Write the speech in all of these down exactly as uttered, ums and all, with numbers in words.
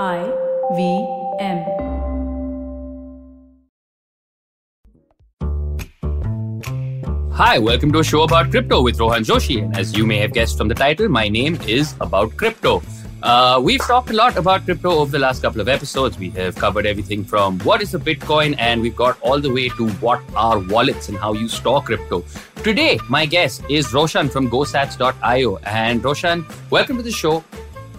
I V M. Hi, welcome to a show about crypto with Rohan Joshi. And as you may have guessed from the title, my name is about crypto. Uh, we've talked a lot about crypto over the last couple of episodes. We have covered everything from what is a Bitcoin, and we've got all the way to what are wallets and how you store crypto. Today, my guest is Roshan from Go Sats dot i o. And Roshan, welcome to the show.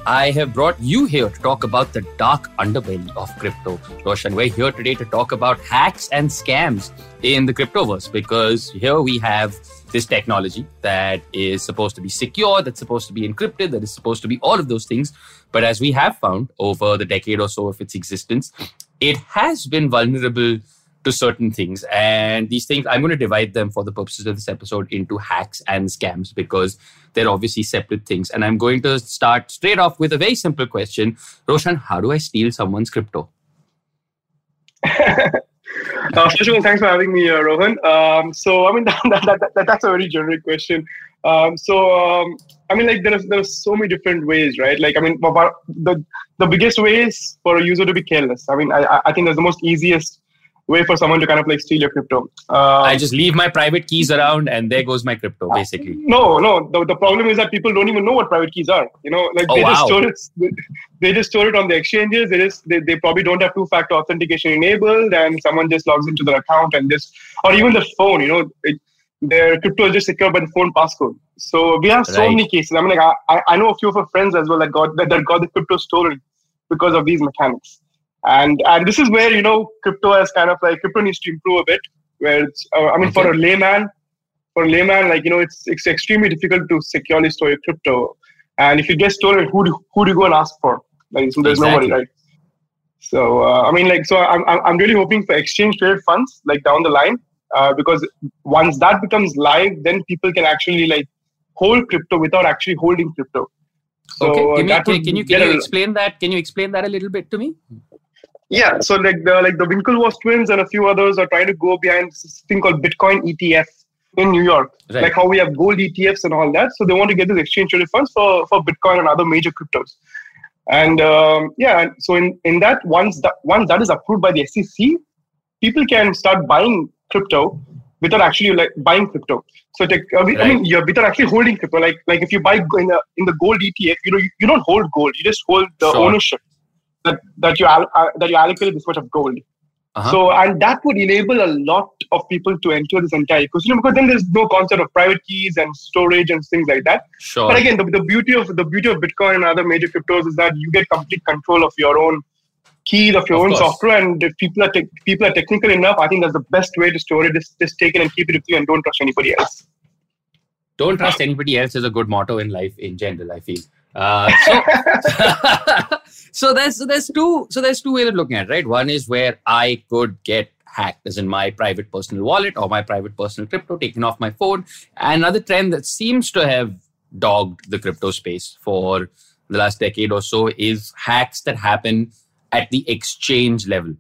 I have brought you here to talk about the dark underbelly of crypto. Roshan, we're here today to talk about hacks and scams in the cryptoverse, because here we have this technology that is supposed to be secure, that's supposed to be encrypted, that is supposed to be all of those things. But as we have found over the decade or so of its existence, it has been vulnerable to certain things. And these things, I'm going to divide them for the purposes of this episode into hacks and scams, because they're obviously separate things. And I'm going to start straight off with a very simple question. Roshan, how do I steal someone's crypto? uh, first of all, thanks for having me, uh, Rohan. Um, so, I mean, that, that, that, that's a very generic question. Um, so, um, I mean, like, there are, there are so many different ways, right? Like, I mean, the, the biggest way is for a user to be careless. I mean, I, I think that's the most easiest way for someone to kind of like steal your crypto. Uh, I just leave my private keys around and there goes my crypto, basically. No, no. The, the problem is that people don't even know what private keys are. You know, like oh, they wow. just store it. They just store it on the exchanges. They just they, they probably don't have two-factor authentication enabled, and someone just logs into their account and just, or even the phone. You know, it, their crypto is just secured by the phone passcode. So we have so right. many cases. I mean, like I I know a few of our friends as well that got that, that got the crypto stolen because of these mechanics. And and this is where, you know, crypto has kind of like, crypto needs to improve a bit. Where it's, uh, I mean, okay. for a layman, for a layman, like, you know, it's it's extremely difficult to securely store your crypto. And if you get stolen, who do, who do you go and ask for? Like, so there's exactly. nobody, right? So, uh, I mean, like, so I'm I'm really hoping for exchange traded funds, like down the line, uh, because once that becomes live, then people can actually like hold crypto without actually holding crypto. So okay. Can, uh, that you, can you can you explain a, that? Can you explain that a little bit to me? Yeah, so like the like the Winklevoss twins and a few others are trying to go behind this thing called Bitcoin E T F in New York. Right. Like how we have gold E T Fs and all that. So they want to get these exchange traded funds for, for Bitcoin and other major cryptos. And um, yeah, so in, in that once that once that is approved by the S E C, people can start buying crypto without actually like buying crypto. So like, I mean, right. I mean you're without actually holding crypto. Like like if you buy in the in the gold E T F, you know you, you don't hold gold, you just hold the sure. ownership. That that you uh, that you allocated this much of gold, uh-huh. so and that would enable a lot of people to enter this entire ecosystem, because then there's no concept of private keys and storage and things like that. Sure. But again, the, the beauty of the beauty of Bitcoin and other major cryptos is that you get complete control of your own keys, of your of own course. software. And if people are te- people are technical enough, I think that's the best way to store it. Just, just take it and keep it with you, and don't trust anybody else. Don't trust anybody else is a good motto in life in general, I feel. Uh, so, so there's so there's two so there's two ways of looking at it, right? One is where I could get hacked, as in my private personal wallet or my private personal crypto taken off my phone. And another trend that seems to have dogged the crypto space for the last decade or so is hacks that happen at the exchange level,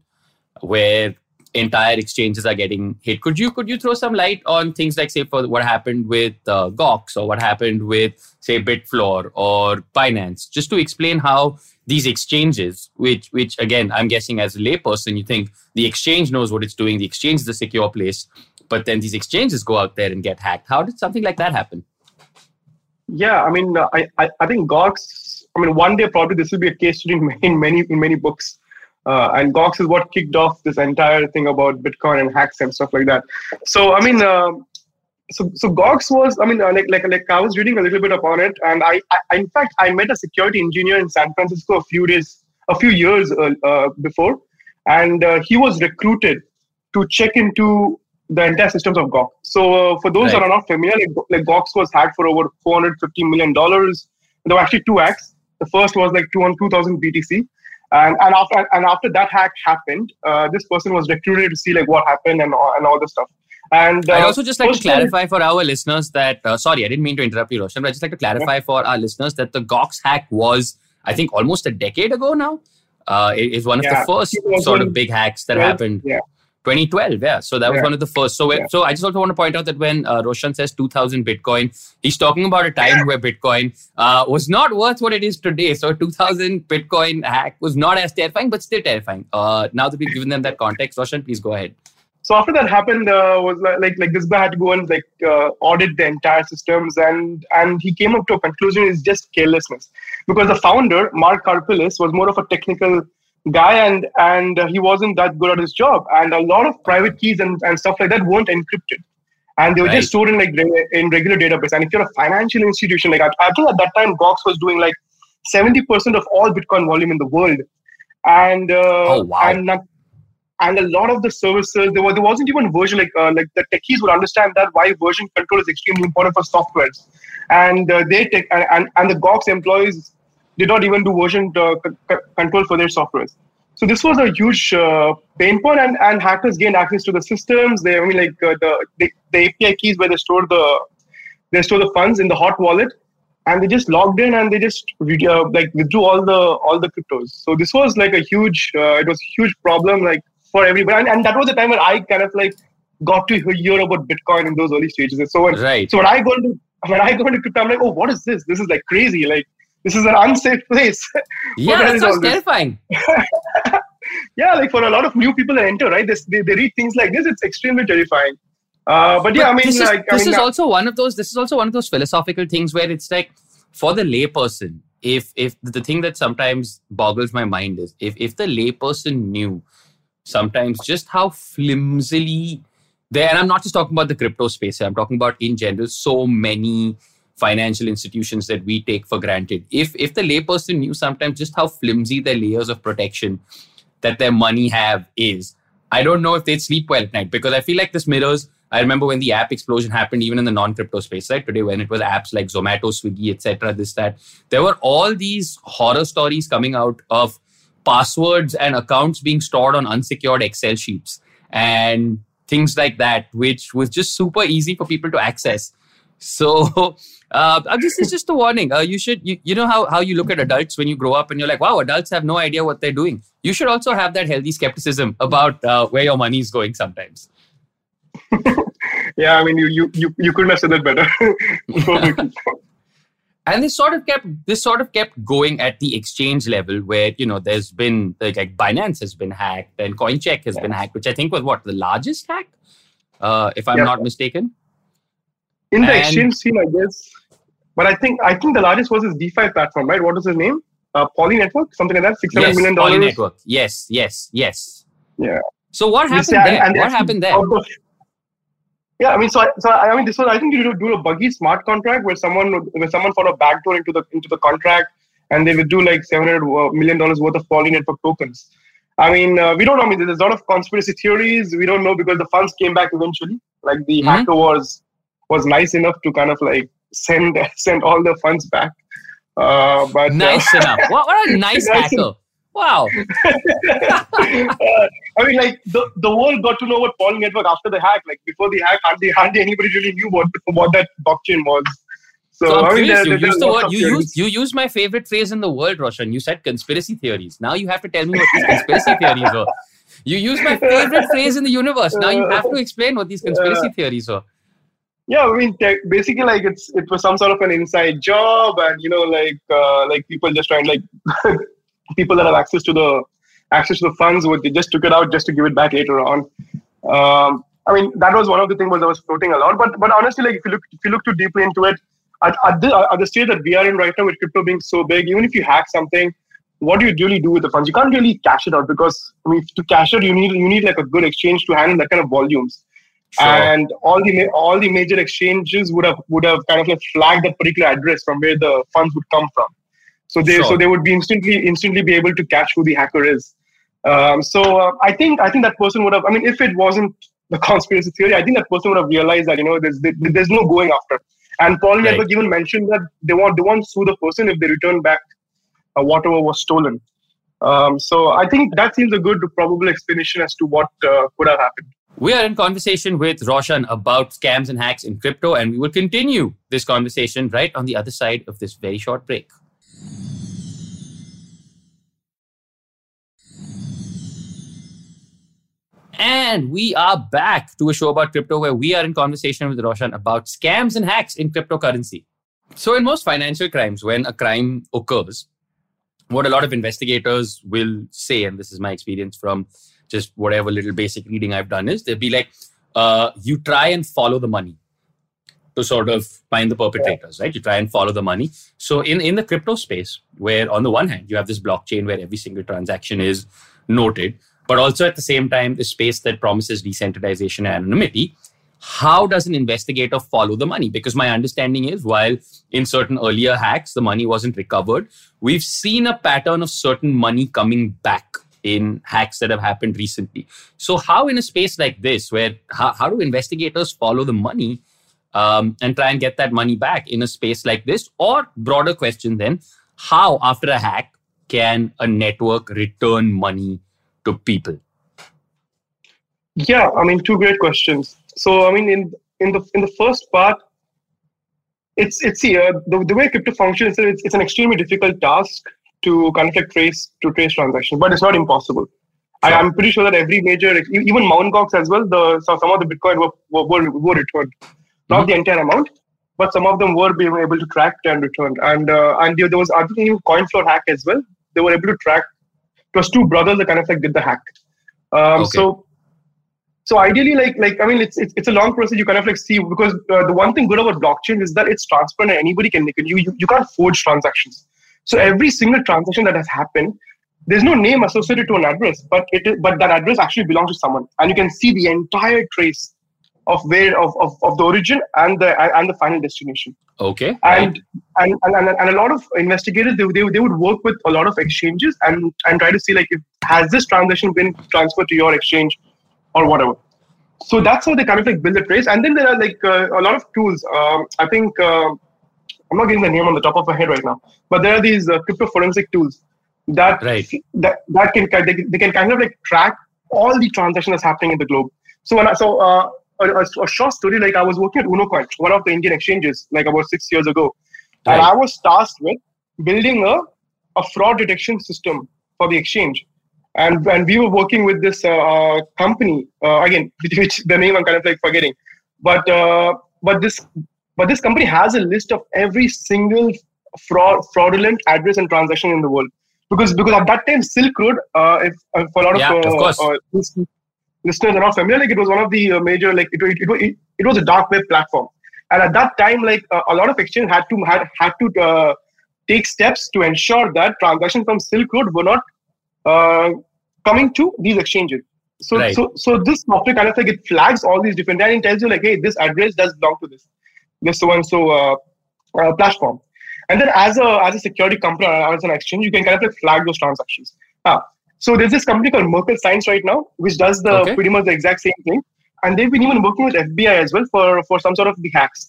where entire exchanges are getting hit. Could you could you throw some light on things like, say, for what happened with uh, Gox, or what happened with, say, Bitfloor or Binance, just to explain how these exchanges, which which again, I'm guessing as a layperson, you think the exchange knows what it's doing, the exchange is a secure place, but then these exchanges go out there and get hacked. How did something like that happen? Yeah, I mean, uh, I, I I think Gox. I mean, one day probably this will be a case study in, in many in many books. Uh, and Gox is what kicked off this entire thing about Bitcoin and hacks and stuff like that. So I mean, uh, so so Gox was, I mean, uh, like like like I was reading a little bit upon it, and I, I in fact I met a security engineer in San Francisco a few days, a few years uh, uh, before, and uh, he was recruited to check into the entire systems of Gox. So uh, for those right. that are not familiar, like, like Gox was hacked for over four hundred fifty million dollars. There were actually two hacks. The first was like two thousand B T C. And and after and after that hack happened, uh, this person was recruited to see like what happened and all, and all this stuff. And uh, I also just like to clarify for our listeners that uh, sorry, I didn't mean to interrupt you, Roshan, but I just like to clarify yeah. for our listeners that the Gox hack was, I think, almost a decade ago now. Uh, it is one of yeah. the first sort of big hacks that yeah. happened. Yeah. twenty twelve, yeah. So that yeah. was one of the first. So, yeah. so I just also want to point out that when uh, Roshan says two thousand Bitcoin, he's talking about a time yeah. where Bitcoin uh, was not worth what it is today. So two thousand Bitcoin hack was not as terrifying, but still terrifying. Uh, now that we've given them that context, Roshan, please go ahead. So after that happened, uh, was like, like like this guy had to go and like uh, audit the entire systems, and and he came up to a conclusion: it's just carelessness, because the founder Mark Karpeles was more of a technical guy, and and uh, he wasn't that good at his job, and a lot of private keys and, and stuff like that weren't encrypted, and they were right. just stored in like re- in regular database. And if you're a financial institution, like I, I think at that time Gox was doing like seventy percent of all Bitcoin volume in the world, and uh, oh wow. and not, And a lot of the services, there, were, there wasn't even version, like uh, like the techies would understand that why version control is extremely important for softwares. And uh, they take, and, and, and the Gox employees did not even do version uh, c- control for their softwares. So this was a huge uh, pain point, and, and hackers gained access to the systems. They, I mean, like uh, the, the the A P I keys where they store the they store the funds in the hot wallet, and they just logged in and they just uh, like withdrew all the all the cryptos. So this was like a huge, uh, it was a huge problem, like. For everybody, and, and that was the time when I kind of like got to hear about Bitcoin in those early stages. And so when, right. so when I go into when I go into crypto, I'm like, oh, what is this? This is like crazy. Like this is an unsafe place. Yeah, that sounds terrifying. Yeah, like for a lot of new people that enter, right? This, they they read things like this. It's extremely terrifying. Uh, but, but yeah, I mean, this like is, this I mean, is also one of those. This is also one of those philosophical things where it's like for the layperson. If if the thing that sometimes boggles my mind is if if the layperson knew. Sometimes just how flimsily there, and I'm not just talking about the crypto space, I'm talking about in general, so many financial institutions that we take for granted. If if the layperson knew sometimes just how flimsy the layers of protection that their money have is, I don't know if they'd sleep well at night, because I feel like this mirrors, I remember when the app explosion happened, even in the non-crypto space, right? Today, when it was apps like Zomato, Swiggy, et cetera, this, that, there were all these horror stories coming out of passwords and accounts being stored on unsecured Excel sheets and things like that, which was just super easy for people to access. So uh, this is just a warning. Uh, you should, you, you know how, how you look at adults when you grow up and you're like, wow, adults have no idea what they're doing. You should also have that healthy skepticism about uh, where your money is going sometimes. Yeah, I mean, you, you, you, you couldn't have said that better. And this sort of kept this sort of kept going at the exchange level, where you know there's been like, like Binance has been hacked and Coincheck has yeah. been hacked, which I think was what the largest hack, uh, if I'm yeah. not mistaken. In the and, exchange scene, I guess. But I think I think the largest was his DeFi platform, right? What was his name? Uh, Poly Network, something like that. Six hundred yes, million dollars. Poly Network. Yes, yes, yes. Yeah. So what happened see, there? And, and what happened there? Yeah, I mean, so I, so I mean, this was I think you do a buggy smart contract where someone where someone found a backdoor into the into the contract, and they would do like seven hundred million dollars worth of Poly Network tokens. I mean, uh, we don't know. I mean, there's a lot of conspiracy theories. We don't know because the funds came back eventually. Like the mm-hmm. hacker was was nice enough to kind of like send send all the funds back. Uh, but nice uh, enough. What, what a nice hacker. Nice Wow. uh, I mean, like, the, the world got to know what Poly Network after the hack. Like, before the hack, hardly, hardly anybody really knew what, what that blockchain was. So, so I mean, there, you, there, used there the word, you, used, you used my favorite phrase in the world, Roshan. You said conspiracy theories. Now you have to tell me what these conspiracy theories are. You used my favorite phrase in the universe. Now you have to explain what these conspiracy uh, theories are. Yeah, I mean, te- basically, like, it's it was some sort of an inside job. And, you know, like, uh, like people just trying, like... people that have access to the access to the funds, what they just took it out just to give it back later on. Um, I mean, that was one of the things was I was floating a lot. But but honestly, like if you look if you look too deeply into it, at, at the at the stage that we are in right now with crypto being so big, even if you hack something, what do you really do with the funds? You can't really cash it out because I mean, to cash it, you need you need like a good exchange to handle that kind of volumes. Sure. And all the all the major exchanges would have would have kind of like flagged that particular address from where the funds would come from. So they sure. so they would be instantly instantly be able to catch who the hacker is. Um, so uh, I think I think that person would have. I mean, if it wasn't the conspiracy theory, I think that person would have realized that you know there's there, there's no going after. And Poly right. Network even mentioned that they want they want to sue the person if they return back uh, whatever was stolen. Um, so I think that seems a good probable explanation as to what uh, could have happened. We are in conversation with Roshan about scams and hacks in crypto, and we will continue this conversation right on the other side of this very short break. And we are back to a show about crypto where we are in conversation with Roshan about scams and hacks in cryptocurrency. So in most financial crimes, when a crime occurs, what a lot of investigators will say, and this is my experience from just whatever little basic reading I've done, is they'll be like, uh, you try and follow the money to sort of find the perpetrators, right? You try and follow the money. So in, in the crypto space, where on the one hand, you have this blockchain where every single transaction is noted, but also at the same time, the space that promises decentralization and anonymity, how does an investigator follow the money? Because my understanding is, while in certain earlier hacks, the money wasn't recovered, we've seen a pattern of certain money coming back in hacks that have happened recently. So how in a space like this, where how, how do investigators follow the money um, and try and get that money back in a space like this? Or broader question then, how after a hack can a network return money to people? Yeah, I mean, two great questions. So, I mean, in in the in the first part, it's it's see, uh, the the way crypto functions, it's it's an extremely difficult task to kind of like trace to trace transactions, but it's not impossible. Sure. I, I'm pretty sure that every major, even Mount. Gox as well, the so some of the Bitcoin were were, were, were returned, not mm-hmm. the entire amount, but some of them were being able to track and returned. And uh, and there, there was I think even Coinfloor hack as well. They were able to track. It was two brothers that kind of like did the hack. Um, okay. So. So ideally, like, like I mean, it's, it's it's a long process. You kind of like see, because uh, the one thing good about blockchain is that it's transparent and anybody can make it. You, you you can't forge transactions. So every single transaction that has happened, there's no name associated to an address, but it is, but that address actually belongs to someone, and you can see the entire trace of where of, of, of the origin and the and the final destination. Okay. And right. and, and, and and a lot of investigators they they, they would work with a lot of exchanges and, and try to see like if has this transaction been transferred to your exchange. Or whatever. So that's how they kind of like build the trace. And then there are like uh, a lot of tools. Um, I think, uh, I'm not getting the name on the top of my head right now, but there are these uh, crypto forensic tools that, right. that that can they, they can kind of like track all the transactions that's happening in the globe. So when I, so uh, a, a short story, like I was working at UnoCoin, one of the Indian exchanges, like about six years ago. Right. And I was tasked with building a, a fraud detection system for the exchange. And and we were working with this uh, company uh, again, which the name I'm kind of like forgetting, but uh, but this but this company has a list of every single fraud, fraudulent address and transaction in the world because because at that time Silk Road, uh, if uh, for a lot yeah, of, uh, of uh, listeners are not familiar, like it was one of the major like it it, it, it, it was a dark web platform, and at that time like uh, a lot of exchanges had to had had to uh, take steps to ensure that transactions from Silk Road were not Uh, coming to these exchanges. So right. so so this software kind of like it flags all these different and it tells you like, hey, this address does belong to this this so and so uh, uh, platform. And then as a as a security company or as an exchange, you can kind of like flag those transactions. Ah. So there's this company called Merkle Science right now, which does the okay. pretty much the exact same thing. And they've been even working with F B I as well for, for some sort of the hacks.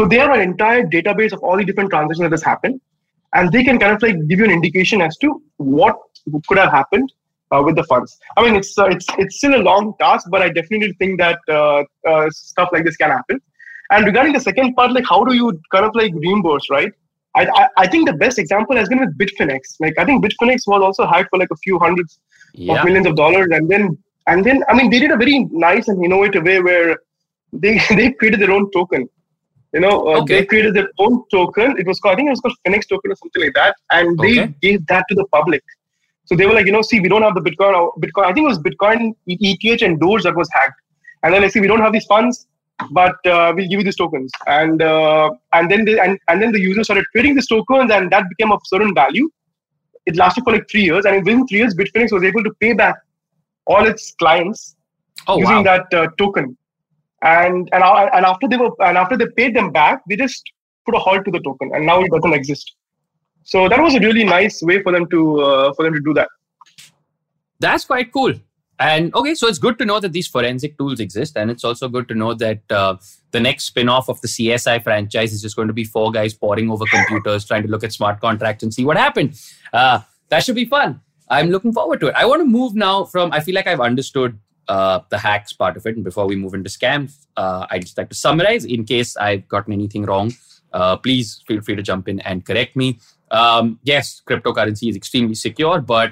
So they have an entire database of all the different transactions that has happened. And they can kind of like give you an indication as to what could have happened uh, with the funds. I mean, it's uh, it's it's still a long task, but I definitely think that uh, uh, stuff like this can happen. And regarding the second part, like how do you kind of like reimburse, right? I I, I think the best example has been with Bitfinex. Like I think Bitfinex was also hacked for like a few hundreds yeah. of millions of dollars, and then and then I mean they did a very nice and innovative way where they they created their own token. You know, uh, okay. they created their own token. It was called, I think it was called Phoenix token or something like that. And they okay. gave that to the public. So they were like, you know, see, we don't have the Bitcoin. Or Bitcoin. I think it was Bitcoin E T H and Doge that was hacked. And then I see, we don't have these funds, but uh, we'll give you these tokens. And uh, and then they, and, and then the users started creating these tokens, and that became of certain value. It lasted for like three years, and within three years, Bitfinex was able to pay back all its clients oh, using wow. that uh, token. And and and after they were and after they paid them back, they just put a halt to the token, and now it doesn't exist. So that was a really nice way for them to uh, for them to do that. That's quite cool. And okay, so it's good to know that these forensic tools exist, and it's also good to know that uh, the next spin-off of the C S I franchise is just going to be four guys poring over computers, trying to look at smart contracts and see what happened. Uh, that should be fun. I'm looking forward to it. I want to move now from. I feel like I've understood. Uh, the hacks part of it. And before we move into scams, uh, I'd just like to summarize in case I've gotten anything wrong. Uh, please feel free to jump in and correct me. Um, yes, cryptocurrency is extremely secure, but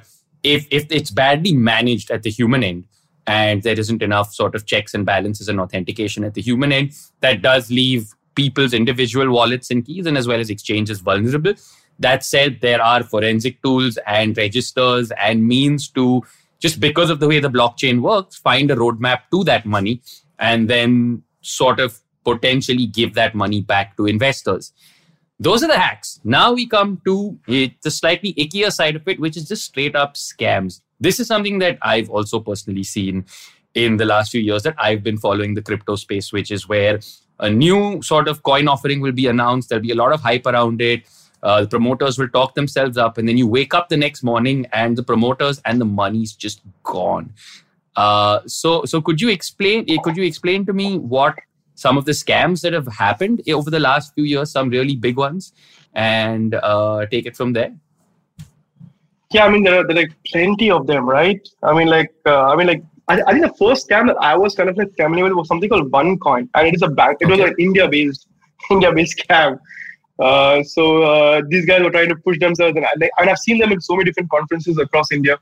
if if it's badly managed at the human end and there isn't enough sort of checks and balances and authentication at the human end, that does leave people's individual wallets and keys and as well as exchanges vulnerable. That said, there are forensic tools and registers and means to, just because of the way the blockchain works, find a roadmap to that money and then sort of potentially give that money back to investors. Those are the hacks. Now we come to it, the slightly ickier side of it, which is just straight up scams. This is something that I've also personally seen in the last few years that I've been following the crypto space, which is where a new sort of coin offering will be announced. There'll be a lot of hype around it. Uh, the promoters will talk themselves up, and then you wake up the next morning and the promoters and the money's just gone. Uh, so, so could you explain? Could you explain to me what some of the scams that have happened over the last few years, some really big ones, and uh, take it from there? Yeah, I mean there are, there are like plenty of them, right? I mean, like uh, I mean, like I, I think the first scam that I was kind of like familiar with was something called OneCoin, and it is a bank. It okay. was an India-based, India-based scam. Uh, so uh, these guys were trying to push themselves, and, like, and I've seen them in so many different conferences across India.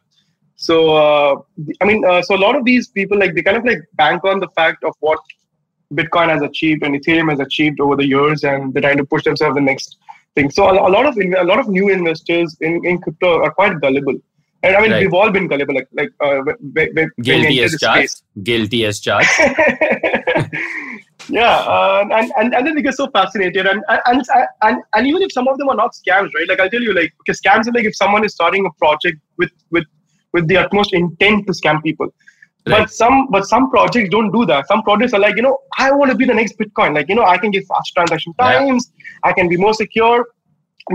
So uh, I mean, uh, so a lot of these people, like, they kind of like bank on the fact of what Bitcoin has achieved and Ethereum has achieved over the years, and they're trying to push themselves the next thing. So a, a lot of a lot of new investors in, in crypto are quite gullible, and I mean right. we've all been gullible, like like uh, we, we, guilty as charged, guilty as charged. Yeah, uh, and, and and then they get so fascinated, and and, and and even if some of them are not scams, right? Like I'll tell you, like okay, scams are like if someone is starting a project with with, with the utmost intent to scam people, right. but some but some projects don't do that. Some projects are like, you know, I want to be the next Bitcoin. Like, you know, I can get fast transaction times, yeah. I can be more secure,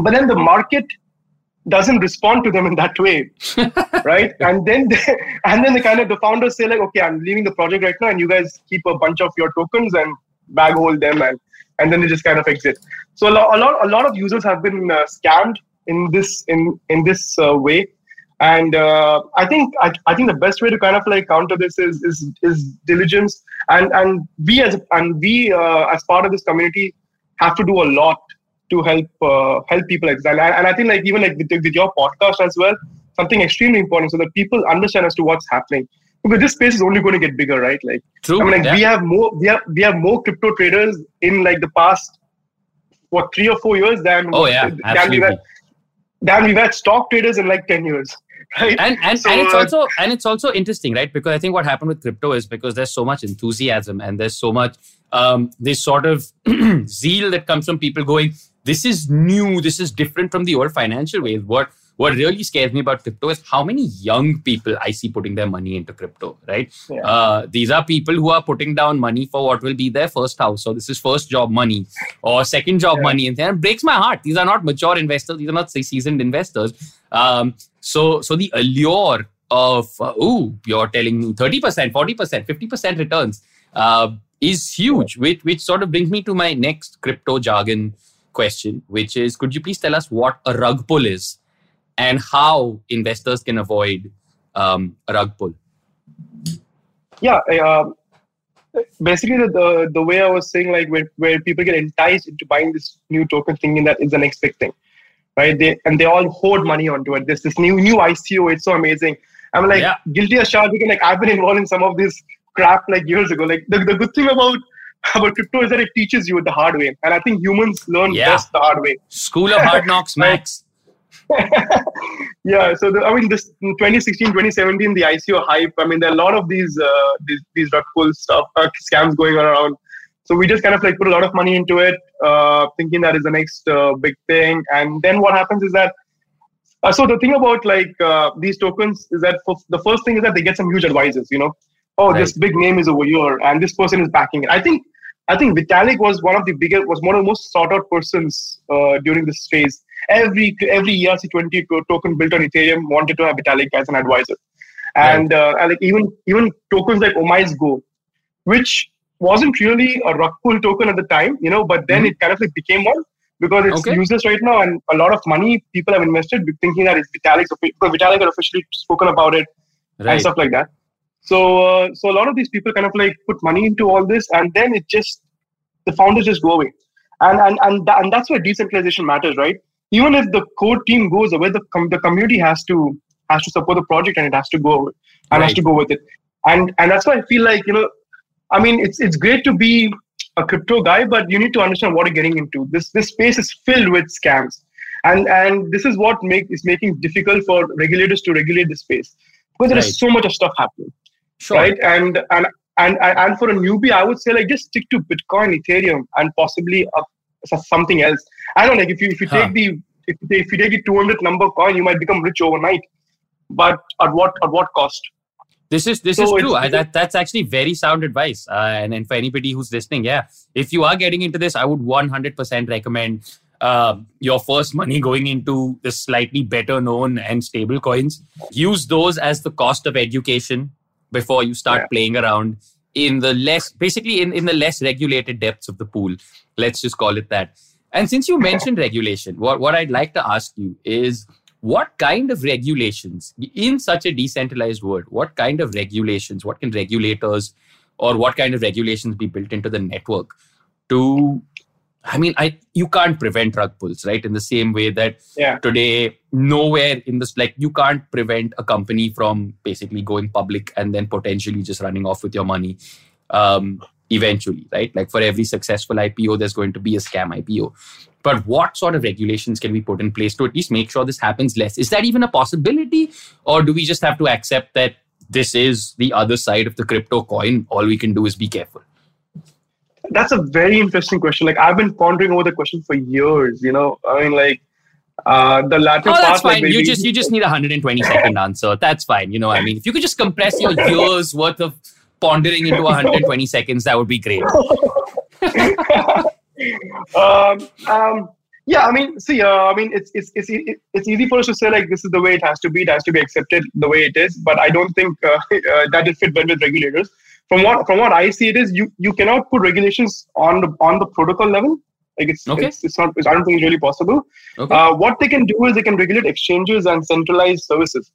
but then the market doesn't respond to them in that way, right? And then they, and then the kind of the founders say like, okay, I'm leaving the project right now, and you guys keep a bunch of your tokens and bag hold them, and, and then they just kind of exit. So a lot, a lot, a lot of users have been uh, scammed in this in in this uh, way, and uh, I think I, I think the best way to kind of like counter this is is is diligence, and and we as and we uh, as part of this community have to do a lot to help uh, help people exile. And I think like even like with, with your podcast as well, something extremely important so that people understand as to what's happening. Because this space is only going to get bigger, right? Like True, I mean, like yeah. we have more we have we have more crypto traders in like the past what three or four years than oh yeah, than absolutely. we've had, than we've had stock traders in like ten years. Right? And and, so, and it's also and it's also interesting, right? Because I think what happened with crypto is because there's so much enthusiasm and there's so much um, this sort of zeal that comes from people going, this is new, this is different from the old financial ways. What what really scares me about crypto is how many young people I see putting their money into crypto, right? Yeah. Uh, these are people who are putting down money for what will be their first house. So this is first job money or second job yeah. money. And it breaks my heart. These are not mature investors. These are not seasoned investors. Um, so so the allure of, uh, ooh, you're telling me thirty percent, forty percent, fifty percent returns uh, is huge, which, which sort of brings me to my next crypto jargon question, which is, could you please tell us what a rug pull is and how investors can avoid um, a rug pull? Yeah, uh, basically the, the the way I was saying, like where, where people get enticed into buying this new token thinking that is the next big thing, right? They and they all hoard money onto it. There's this new new I C O. It's so amazing. I'm like yeah. guilty as charged. Like I've been involved in some of this crap like years ago. Like the, the good thing about But crypto is that it teaches you the hard way. And I think humans learn yeah. best the hard way. School of hard knocks, Max. yeah. So, the, I mean, this twenty sixteen, twenty seventeen, the I C O hype. I mean, there are a lot of these uh, these, these rug pull stuff, uh, scams going around. So we just kind of like put a lot of money into it, uh, thinking that is the next uh, big thing. And then what happens is that, uh, so the thing about like uh, these tokens is that for, the first thing is that they get some huge advisors, you know. Oh, right. This big name is over here and this person is backing it. I think I think Vitalik was one of the biggest, was one of the most sought-out persons uh, during this phase. Every every E R C twenty token built on Ethereum wanted to have Vitalik as an advisor, and, right. uh, and like even even tokens like OmiseGO, which wasn't really a rug pull token at the time, you know, but then mm-hmm. it kind of like became one because it's okay. useless right now, and a lot of money people have invested thinking that it's Vitalik's, because Vitalik had officially spoken about it right. and stuff like that. So, uh, so a lot of these people kind of like put money into all this, and then it just the founders just go away, and and and, th- and that's where decentralization matters, right? Even if the core team goes away, the com- the community has to has to support the project, and it has to go away, and right. has to go with it. And and that's why I feel like, you know, I mean, it's it's great to be a crypto guy, but you need to understand what you're getting into. This this space is filled with scams. And and this is what make is making it difficult for regulators to regulate this space. Because right. there is so much of stuff happening. Sure. Right? And and and and for a newbie, I would say, like, just stick to Bitcoin, Ethereum, and possibly a, something else. I don't know, like, if you if you huh. take the if you take, if you take the two hundred number coin, you might become rich overnight. But at what at what cost? This is this so is true. I, that that's actually very sound advice. Uh, and and for anybody who's listening, yeah, if you are getting into this, I would one hundred percent recommend uh, your first money going into the slightly better known and stable coins. Use those as the cost of education before you start yeah. playing around in the less, basically in, in the less regulated depths of the pool. Let's just call it that. And since you mentioned regulation, what, what I'd like to ask you is, what kind of regulations in such a decentralized world, what kind of regulations, what can regulators or what kind of regulations be built into the network to, I mean, I you can't prevent rug pulls, right? In the same way that yeah. today, nowhere in this, like, you can't prevent a company from basically going public and then potentially just running off with your money um, eventually, right? Like, for every successful I P O, there's going to be a scam I P O. But what sort of regulations can we put in place to at least make sure this happens less? Is that even a possibility? Or do we just have to accept that this is the other side of the crypto coin? All we can do is be careful. That's a very interesting question. Like, I've been pondering over the question for years, you know, I mean, like, uh, the latter oh, part. Oh, that's fine. Like, maybe, you just, you just need a one hundred twenty second answer. That's fine. You know, I mean, if you could just compress your years worth of pondering into one hundred twenty seconds, that would be great. Um, um, yeah, I mean, see, uh, I mean, it's it's it's it's easy for us to say, like, this is the way it has to be, it has to be accepted the way it is. But I don't think uh, uh, that will fit well with regulators. From what from what I see, it is you, you cannot put regulations on the on the protocol level. Like, it's okay. it's, it's not. It's, I don't think it's really possible. Okay. Uh, what they can do is they can regulate exchanges and centralized services.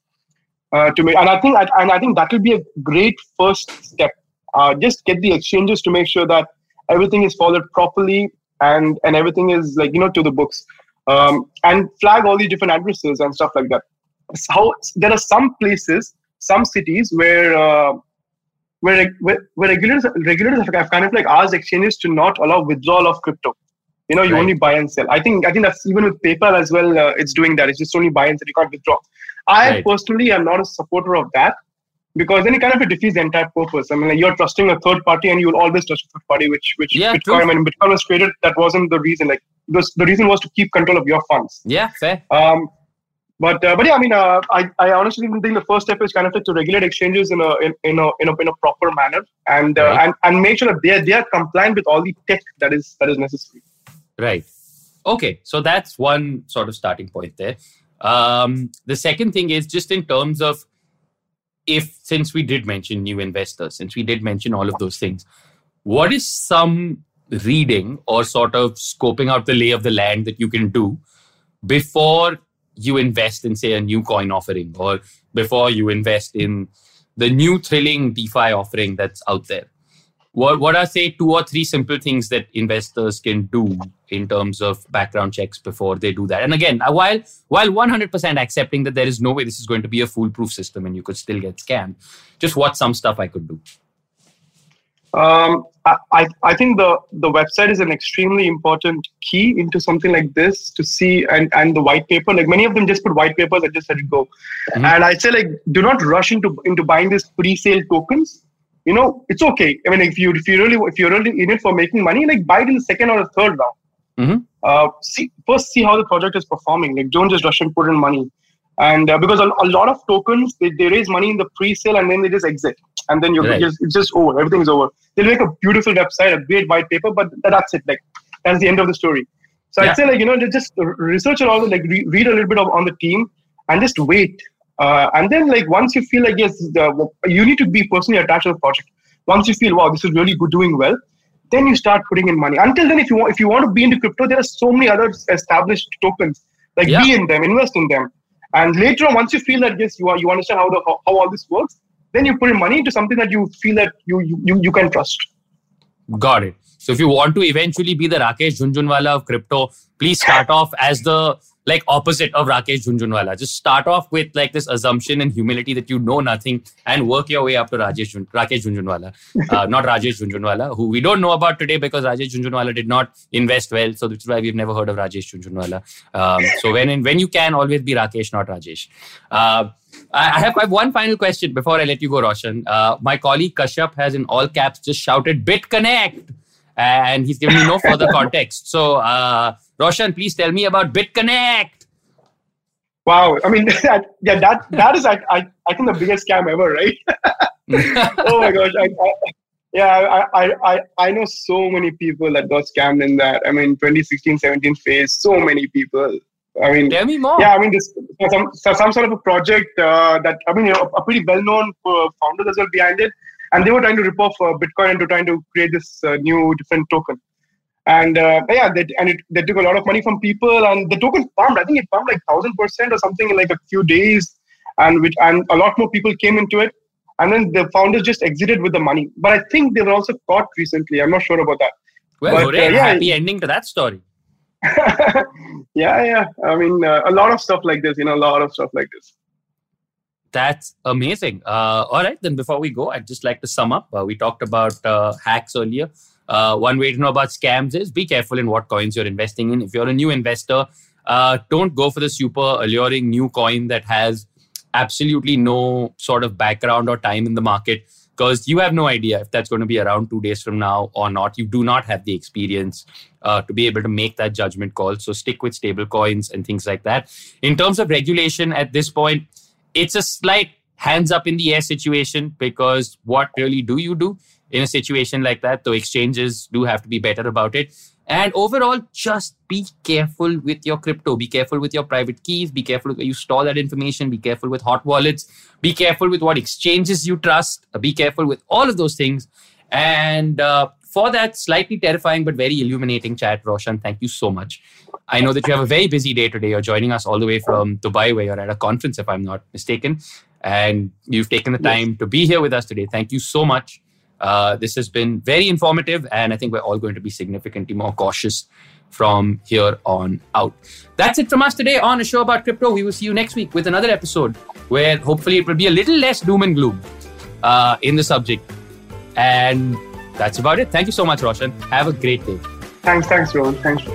Uh, to make, and I think and I think that will be a great first step. Uh, just get the exchanges to make sure that everything is followed properly and, and everything is, like, you know, to the books, um, and flag all the different addresses and stuff like that. So there are some places, some cities where uh, where, where where regulators regulators have kind of, like, asked exchanges to not allow withdrawal of crypto. You know, you right. only buy and sell. I think I think that's even with PayPal as well. Uh, it's doing that. It's just only buy and sell. You can't withdraw. I right. personally am not a supporter of that, because then it kind of defeats the entire purpose. I mean, like, you're trusting a third party, and you will always trust a third party, which which yeah, Bitcoin, when Bitcoin was created, that wasn't the reason. Like, was, the reason was to keep control of your funds. Yeah, fair. Um, but uh, but yeah, I mean, uh, I I honestly think the first step is kind of to regulate exchanges in a in, in a in a in a proper manner, and uh, right. and and make sure that they are, they are compliant with all the tech that is that is necessary. Right. Okay. So that's one sort of starting point there. Um, the second thing is just in terms of, if, since we did mention new investors, since we did mention all of those things, what is some reading or sort of scoping out the lay of the land that you can do before you invest in, say, a new coin offering, or before you invest in the new thrilling DeFi offering that's out there? What, what are, say, two or three simple things that investors can do in terms of background checks before they do that? And again, while while one hundred percent accepting that there is no way this is going to be a foolproof system and you could still get scammed, just what's some stuff I could do? Um, I, I I think the the website is an extremely important key into something like this to see, and, and the white paper. Like, many of them just put white papers and just let it go. Mm-hmm. And I say, like, do not rush into into buying these pre-sale tokens. You know, it's okay. I mean, if you if you really if you're really in it for making money, like, buy it in the second or the third round. Mm-hmm. Uh, see first, see how the project is performing. Like, don't just rush and put in money, and uh, because a, a lot of tokens they, they raise money in the pre-sale and then they just exit, and then you're right. just, it's just over. Everything is over. They'll make a beautiful website, a great white paper, but that's it. Like, that's the end of the story. So yeah. I'd say, like, you know, just research it all, like re- read a little bit of, on the team, and just wait. Uh, and then, like, once you feel like yes, the, you need to be personally attached to the project. Once you feel wow, this is really good, doing well. Then you start putting in money. Until then, if you want, if you want to be into crypto, there are so many other established tokens. Like yeah. be in them, invest in them, and later on, once you feel that yes, you are, you understand how the how, how all this works, then you put in money into something that you feel that you you you can trust. Got it. So if you want to eventually be the Rakesh Jhunjhunwala of crypto, please start off as the like opposite of Rakesh Jhunjhunwala. Just start off with like this assumption and humility that you know nothing and work your way up to Rajesh, Rakesh Jhunjhunwala, uh, not Rajesh Jhunjhunwala, who we don't know about today because Rajesh Jhunjhunwala did not invest well. So that's why we've never heard of Rajesh Jhunjhunwala. Um, so when when you can, always be Rakesh, not Rajesh. Uh, I have, I have one final question before I let you go, Roshan. Uh, my colleague Kashyap has in all caps just shouted BitConnect and he's given me no further context. So uh, Roshan, please tell me about BitConnect. Wow. I mean, that, yeah, that that is, I, I, I think, the biggest scam ever, right? Oh my gosh. I, I, yeah, I, I, I know so many people that got scammed in that. I mean, twenty sixteen seventeen phase, so many people. I mean, tell me more. Yeah, I mean, this some some sort of a project uh, that I mean, you know, a pretty well-known uh, founder as well behind it, and they were trying to rip off uh, Bitcoin into trying to create this uh, new different token, and uh, yeah, they, and it, they took a lot of money from people, and the token pumped. I think it pumped like thousand percent or something in like a few days, and which and a lot more people came into it, and then the founders just exited with the money. But I think they were also caught recently. I'm not sure about that. Well, but, hooray, uh, yeah, happy ending to that story. yeah, yeah. I mean, uh, a lot of stuff like this, you know, a lot of stuff like this. That's amazing. Uh, all right, then before we go, I'd just like to sum up. Uh, we talked about uh, hacks earlier. Uh, one way to know about scams is be careful in what coins you're investing in. If you're a new investor, uh, don't go for the super alluring new coin that has absolutely no sort of background or time in the market, because you have no idea if that's going to be around two days from now or not. You do not have the experience uh, to be able to make that judgment call. So stick with stable coins and things like that. In terms of regulation at this point, it's a slight hands up in the air situation, because what really do you do in a situation like that? Though exchanges do have to be better about it. And overall, just be careful with your crypto. Be careful with your private keys. Be careful where you store that information. Be careful with hot wallets. Be careful with what exchanges you trust. Be careful with all of those things. And uh, for that slightly terrifying but very illuminating chat, Roshan, thank you so much. I know that you have a very busy day today. You're joining us all the way from Dubai, where you're at a conference, if I'm not mistaken. And you've taken the time yes. to be here with us today. Thank you so much. Uh, this has been very informative, and I think we're all going to be significantly more cautious from here on out. That's it from us today on A Show About Crypto. We will see you next week with another episode where hopefully it will be a little less doom and gloom uh, in the subject. And that's about it. Thank you so much, Roshan. Have a great day. Thanks, thanks, Rohan. Thanks.